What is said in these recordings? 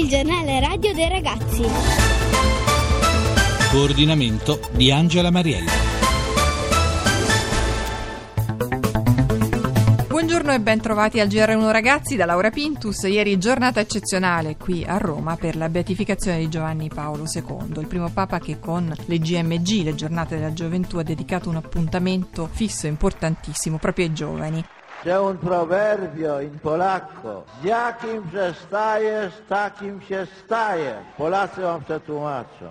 Il giornale radio dei ragazzi. Coordinamento di Angela Mariella. Buongiorno e ben trovati al Gr1 Ragazzi da Laura Pintus. Ieri giornata eccezionale qui a Roma per la beatificazione di Giovanni Paolo II, il primo Papa che con le GMG, le giornate della gioventù, ha dedicato un appuntamento fisso e importantissimo proprio ai giovani. C'è un proverbio in polacco: jakim się staje, takim się staje. Polacy wam przetłumaczą.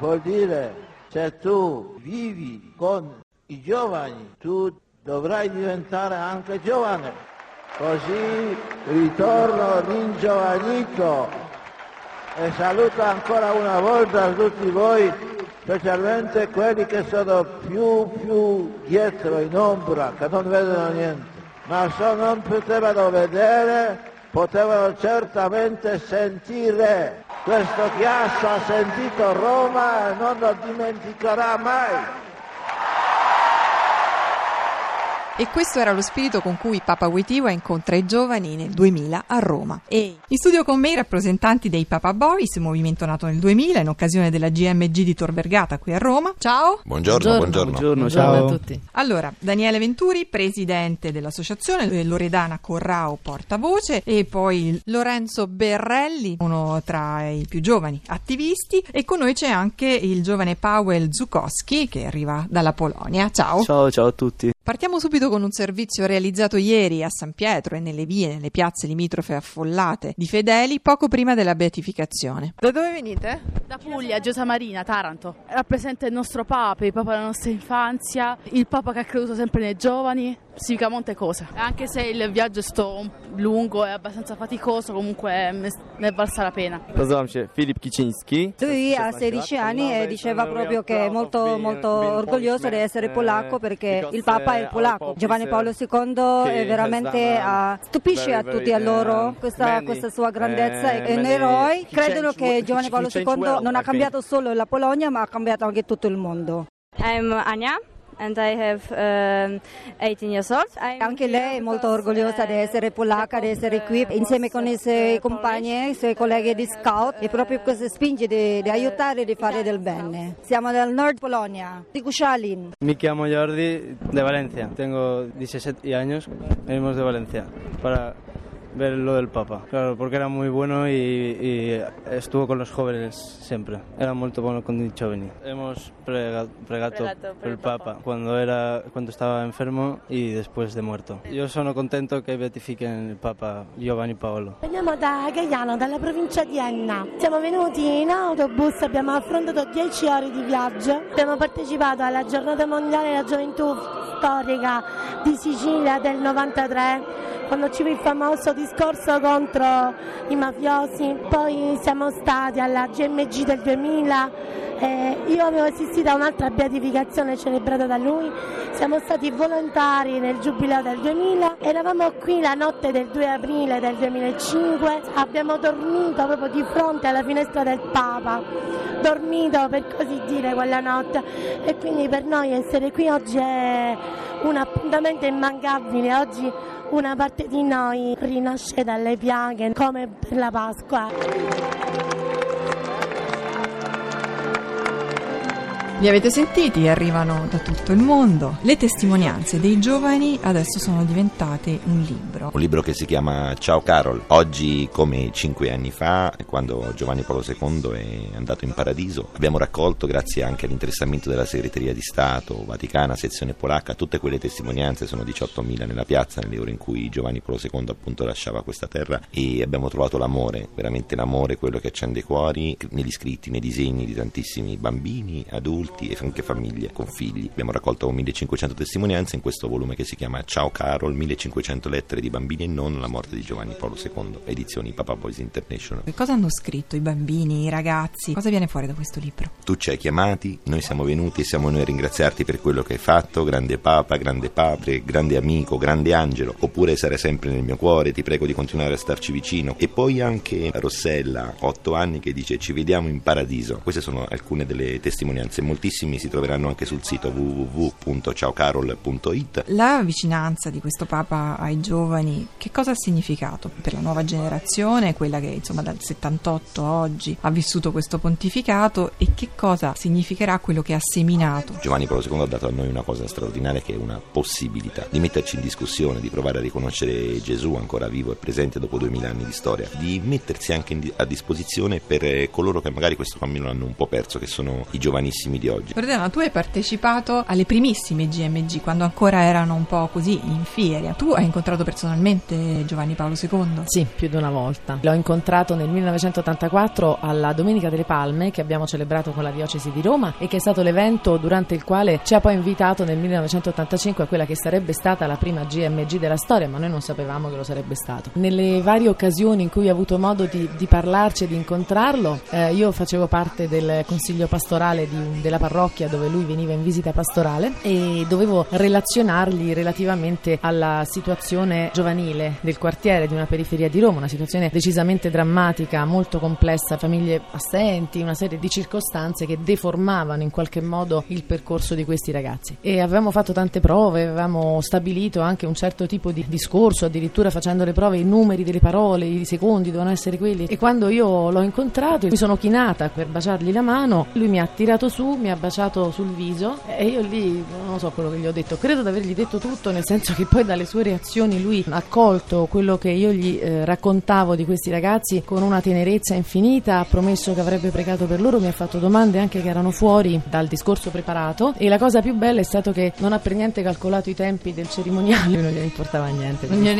Vuol dire, se tu vivi con i giovani, tu dovrai diventare anche giovane, così ritorno ringiovanito. E saluto ancora una volta tutti voi, specialmente quelli che sono più dietro in ombra, che non vedono niente, ma se non potevano vedere, potevano certamente sentire. Questo chiasso ha sentito Roma e non lo dimenticherà mai. E questo era lo spirito con cui Papa Wojtyła incontra i giovani nel 2000 a Roma. E in studio con me i rappresentanti dei Papa Boys, movimento nato nel 2000 in occasione della GMG di Tor Vergata qui a Roma. Ciao! Buongiorno. Ciao a tutti. Allora, Daniele Venturi, presidente dell'associazione, Loredana Corrao, portavoce, e poi Lorenzo Berrelli, uno tra i più giovani attivisti, e con noi c'è anche il giovane Paweł Zukowski che arriva dalla Polonia. Ciao! Ciao a tutti. Partiamo subito con un servizio realizzato ieri a San Pietro e nelle vie, nelle piazze limitrofe affollate di fedeli poco prima della beatificazione. Da dove venite? Da Puglia, Giosa Marina, Taranto. Rappresenta il nostro Papa, il Papa della nostra infanzia, il Papa che ha creduto sempre nei giovani, significa molte cose. Anche se il viaggio è stato lungo e abbastanza faticoso, comunque ne è valsa la pena. Nazywam się Filip Kiciński. Lui ha 16 anni e diceva proprio che è molto orgoglioso di essere polacco perché il Papa è polacco. Giovanni Paolo II è veramente stupisce a tutti a loro questa sua grandezza. È un eroe. Credono che Giovanni Paolo II non ha cambiato solo la Polonia, ma ha cambiato anche tutto il mondo. I'm Ania. And I have 18 years old. Anche lei è molto orgogliosa di essere polacca, di essere qui insieme con i suoi compagni, i suoi colleghi di scout, e proprio questo spinge di aiutare, di fare del bene. Siamo dal nord Polonia, di Kuschalin. Mi chiamo Jordi, de Valencia. Tengo 17 años, venimos de Valencia para ver lo del Papa. Claro, porque era muy bueno y estuvo con los jóvenes siempre. Era muy bueno con los jóvenes. Hemos pregato por el Papa cuando estaba enfermo y después de muerto. Yo sono contento que beatifiquen el Papa Giovanni Paolo. Veniamo da Gagliano, dalla provincia di Enna. Siamo venuti in autobus, abbiamo affrontato 10 ore di viaggio. Abbiamo partecipato alla Giornata Mondiale della Gioventù Storica di Sicilia del 93. Quando ci fu il famoso discorso contro i mafiosi, poi siamo stati alla GMG del 2000, io avevo assistito a un'altra beatificazione celebrata da lui, siamo stati volontari nel Giubileo del 2000, eravamo qui la notte del 2 aprile del 2005, abbiamo dormito proprio di fronte alla finestra del Papa, dormito per così dire quella notte, e quindi per noi essere qui oggi è un appuntamento immancabile. Oggi una parte di noi rinasce dalle piaghe, come per la Pasqua. Li avete sentiti? Arrivano da tutto il mondo. Le testimonianze dei giovani adesso sono diventate un libro. Un libro che si chiama Ciao Carol. Oggi, come 5 anni fa, quando Giovanni Paolo II è andato in paradiso, abbiamo raccolto, grazie anche all'interessamento della Segreteria di Stato, Vaticana, sezione polacca, tutte quelle testimonianze. Sono 18.000 nella piazza nelle ore in cui Giovanni Paolo II appunto lasciava questa terra, e abbiamo trovato l'amore, veramente l'amore, quello che accende i cuori, negli scritti, nei disegni di tantissimi bambini, adulti e anche famiglie con figli. Abbiamo raccolto 1500 testimonianze in questo volume che si chiama Ciao Carol, 1500 lettere di bambini e non, la morte di Giovanni Paolo II, edizioni Papa Boys International. Che cosa hanno scritto i bambini, i ragazzi? Cosa viene fuori da questo libro? Tu ci hai chiamati, noi siamo venuti, siamo noi a ringraziarti per quello che hai fatto, grande Papa, grande Padre, grande amico, grande angelo, oppure sarai sempre nel mio cuore, ti prego di continuare a starci vicino. E poi anche Rossella, 8 anni, che dice: ci vediamo in paradiso. Queste sono alcune delle testimonianze molto moltissimi si troveranno anche sul sito www.ciaocarol.it. La vicinanza di questo Papa ai giovani, che cosa ha significato per la nuova generazione, quella che insomma dal 78 a oggi ha vissuto questo pontificato, e che cosa significherà quello che ha seminato? Giovanni Paolo II ha dato a noi una cosa straordinaria, che è una possibilità di metterci in discussione, di provare a riconoscere Gesù ancora vivo e presente dopo 2000 anni di storia, di mettersi anche a disposizione per coloro che magari questo cammino l'hanno un po' perso, che sono i giovanissimi di oggi. Loredana, tu hai partecipato alle primissime GMG, quando ancora erano un po' così in fiera. Tu hai incontrato personalmente Giovanni Paolo II? Sì, più di una volta. L'ho incontrato nel 1984 alla Domenica delle Palme, che abbiamo celebrato con la diocesi di Roma, e che è stato l'evento durante il quale ci ha poi invitato nel 1985 a quella che sarebbe stata la prima GMG della storia, ma noi non sapevamo che lo sarebbe stato. Nelle varie occasioni in cui ho avuto modo di parlarci e di incontrarlo, io facevo parte del consiglio pastorale della parrocchia dove lui veniva in visita pastorale, e dovevo relazionargli relativamente alla situazione giovanile del quartiere, di una periferia di Roma, una situazione decisamente drammatica, molto complessa, famiglie assenti, una serie di circostanze che deformavano in qualche modo il percorso di questi ragazzi. E avevamo fatto tante prove, avevamo stabilito anche un certo tipo di discorso, addirittura facendo le prove i numeri delle parole, i secondi dovevano essere quelli, e quando io l'ho incontrato mi sono chinata per baciargli la mano, lui mi ha tirato su, mi ha baciato sul viso, e io lì non so quello che gli ho detto, credo di avergli detto tutto, nel senso che poi dalle sue reazioni lui ha colto quello che io gli raccontavo di questi ragazzi con una tenerezza infinita, ha promesso che avrebbe pregato per loro, mi ha fatto domande anche che erano fuori dal discorso preparato, e la cosa più bella è stato che non ha per niente calcolato i tempi del cerimoniale, non gliene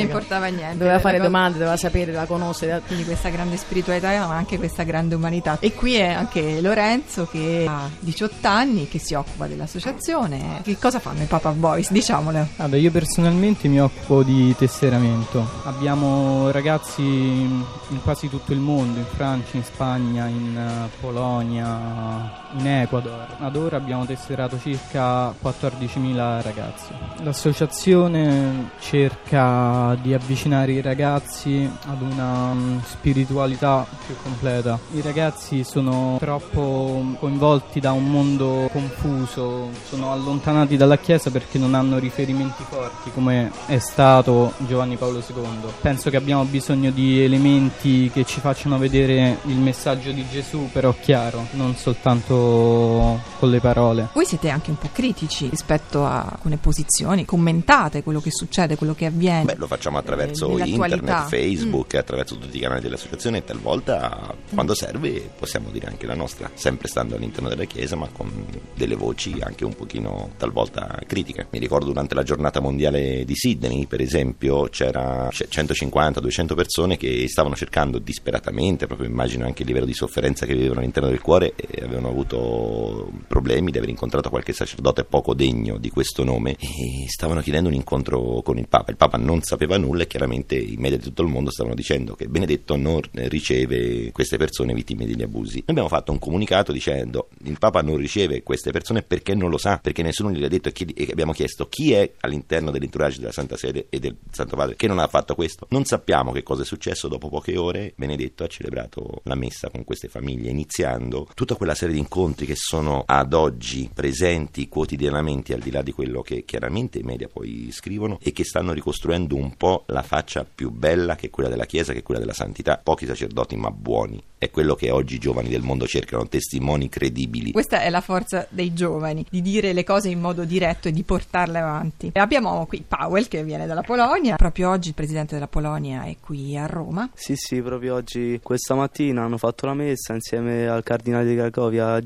importava niente, doveva fare domande, doveva sapere, doveva conoscere, quindi questa grande spiritualità ma anche questa grande umanità. E qui è anche Lorenzo, che ha 18 anni, che si occupa dell'associazione. Che cosa fanno i Papa Boys? Diciamole. Vabbè, io personalmente mi occupo di tesseramento. Abbiamo ragazzi in quasi tutto il mondo, in Francia, in Spagna, in Polonia, in Ecuador. Ad ora abbiamo tesserato circa 14.000 ragazzi. L'associazione cerca di avvicinare i ragazzi ad una spiritualità più completa. I ragazzi sono troppo coinvolti da un mondo confuso, sono allontanati dalla Chiesa perché non hanno riferimenti forti come è stato Giovanni Paolo II. Penso che abbiamo bisogno di elementi che ci facciano vedere il messaggio di Gesù però chiaro, non soltanto con le parole. Voi siete anche un po' critici rispetto a alcune posizioni, commentate quello che succede, quello che avviene. Beh, lo facciamo attraverso internet, Facebook, attraverso tutti i canali dell'associazione, e talvolta quando serve possiamo dire anche la nostra, sempre stando all'interno della Chiesa ma con delle voci anche un pochino talvolta critiche. Mi ricordo durante la giornata mondiale di Sydney, per esempio, c'era 150-200 persone che stavano cercando disperatamente, proprio immagino anche il livello di sofferenza che vivevano all'interno del cuore, e avevano avuto problemi di aver incontrato qualche sacerdote poco degno di questo nome, e stavano chiedendo un incontro con il Papa. Il Papa non sapeva nulla, e chiaramente i media di tutto il mondo stavano dicendo che Benedetto non riceve queste persone vittime degli abusi. Noi abbiamo fatto un comunicato dicendo: il Papa non riceve queste persone perché non lo sa, perché nessuno gliel'ha detto, e abbiamo chiesto chi è all'interno dell'entourage della Santa Sede e del Santo Padre che non ha fatto questo. Non sappiamo che cosa è successo. Dopo poche ore Benedetto ha celebrato la messa con queste famiglie, iniziando tutta quella serie di incontri che sono ad oggi presenti quotidianamente, al di là di quello che chiaramente i media poi scrivono, e che stanno ricostruendo un po' la faccia più bella, che è quella della Chiesa, che è quella della santità. Pochi sacerdoti ma buoni, è quello che oggi i giovani del mondo cercano, testimoni credibili. Questa è la forza dei giovani, di dire le cose in modo diretto e di portarle avanti. E abbiamo qui Paweł, che viene dalla Polonia. Proprio oggi il presidente della Polonia è qui a Roma. Sì, proprio oggi, questa mattina hanno fatto la messa insieme al cardinale di Cracovia.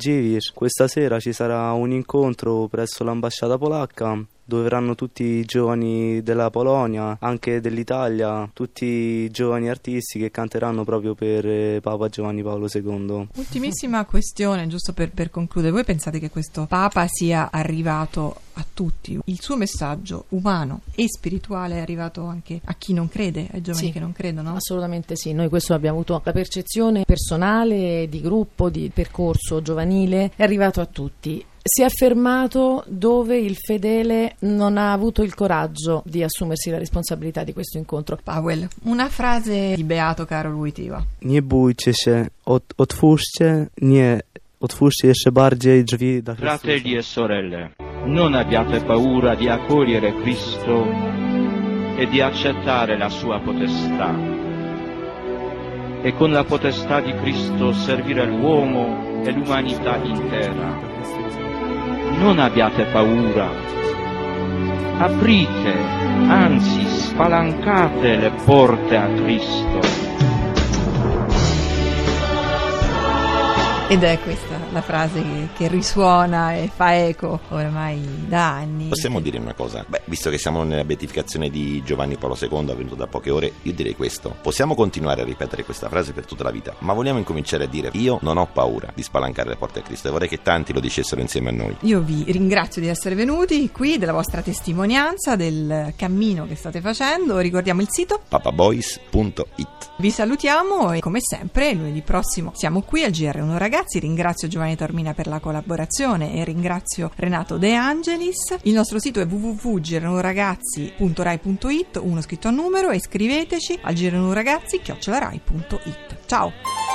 Questa sera ci sarà un incontro presso l'ambasciata polacca, dove verranno tutti i giovani della Polonia, anche dell'Italia, tutti i giovani artisti che canteranno proprio per Papa Giovanni Paolo II. Ultimissima questione, giusto per concludere. Voi pensate che questo Papa sia arrivato a tutti? Il suo messaggio umano e spirituale è arrivato anche a chi non crede, ai giovani che non credono? Assolutamente sì, noi questo abbiamo avuto la percezione personale, di gruppo, di percorso giovanile, è arrivato a tutti. Si è affermato dove il fedele non ha avuto il coraggio di assumersi la responsabilità di questo incontro. Paweł, una frase di Beato Karol Wojtyła. Nie bójcie się, otwórzcie, nie Otwórzcie jeszcze bardziej drzwi do Chrystusa. Fratelli e sorelle, non abbiate paura di accogliere Cristo e di accettare la sua potestà. E con la potestà di Cristo servire l'uomo e l'umanità intera. Non abbiate paura. Aprite, anzi spalancate le porte a Cristo. Ed è questa la frase che risuona e fa eco ormai da anni. Possiamo dire una cosa? Beh, visto che siamo nella beatificazione di Giovanni Paolo II, avvenuto da poche ore, io direi questo. Possiamo continuare a ripetere questa frase per tutta la vita, ma vogliamo incominciare a dire: io non ho paura di spalancare le porte a Cristo, e vorrei che tanti lo dicessero insieme a noi. Io vi ringrazio di essere venuti qui, della vostra testimonianza, del cammino che state facendo. Ricordiamo il sito papaboys.it. Vi salutiamo e come sempre lunedì prossimo siamo qui al GR1 Ragazzi. Ringrazio Giovanni Tormina per la collaborazione e ringrazio Renato De Angelis. Il nostro sito è www.gironoragazzi.rai.it, uno scritto a numero, e scriveteci al gironoragazzi@rai.it. Ciao!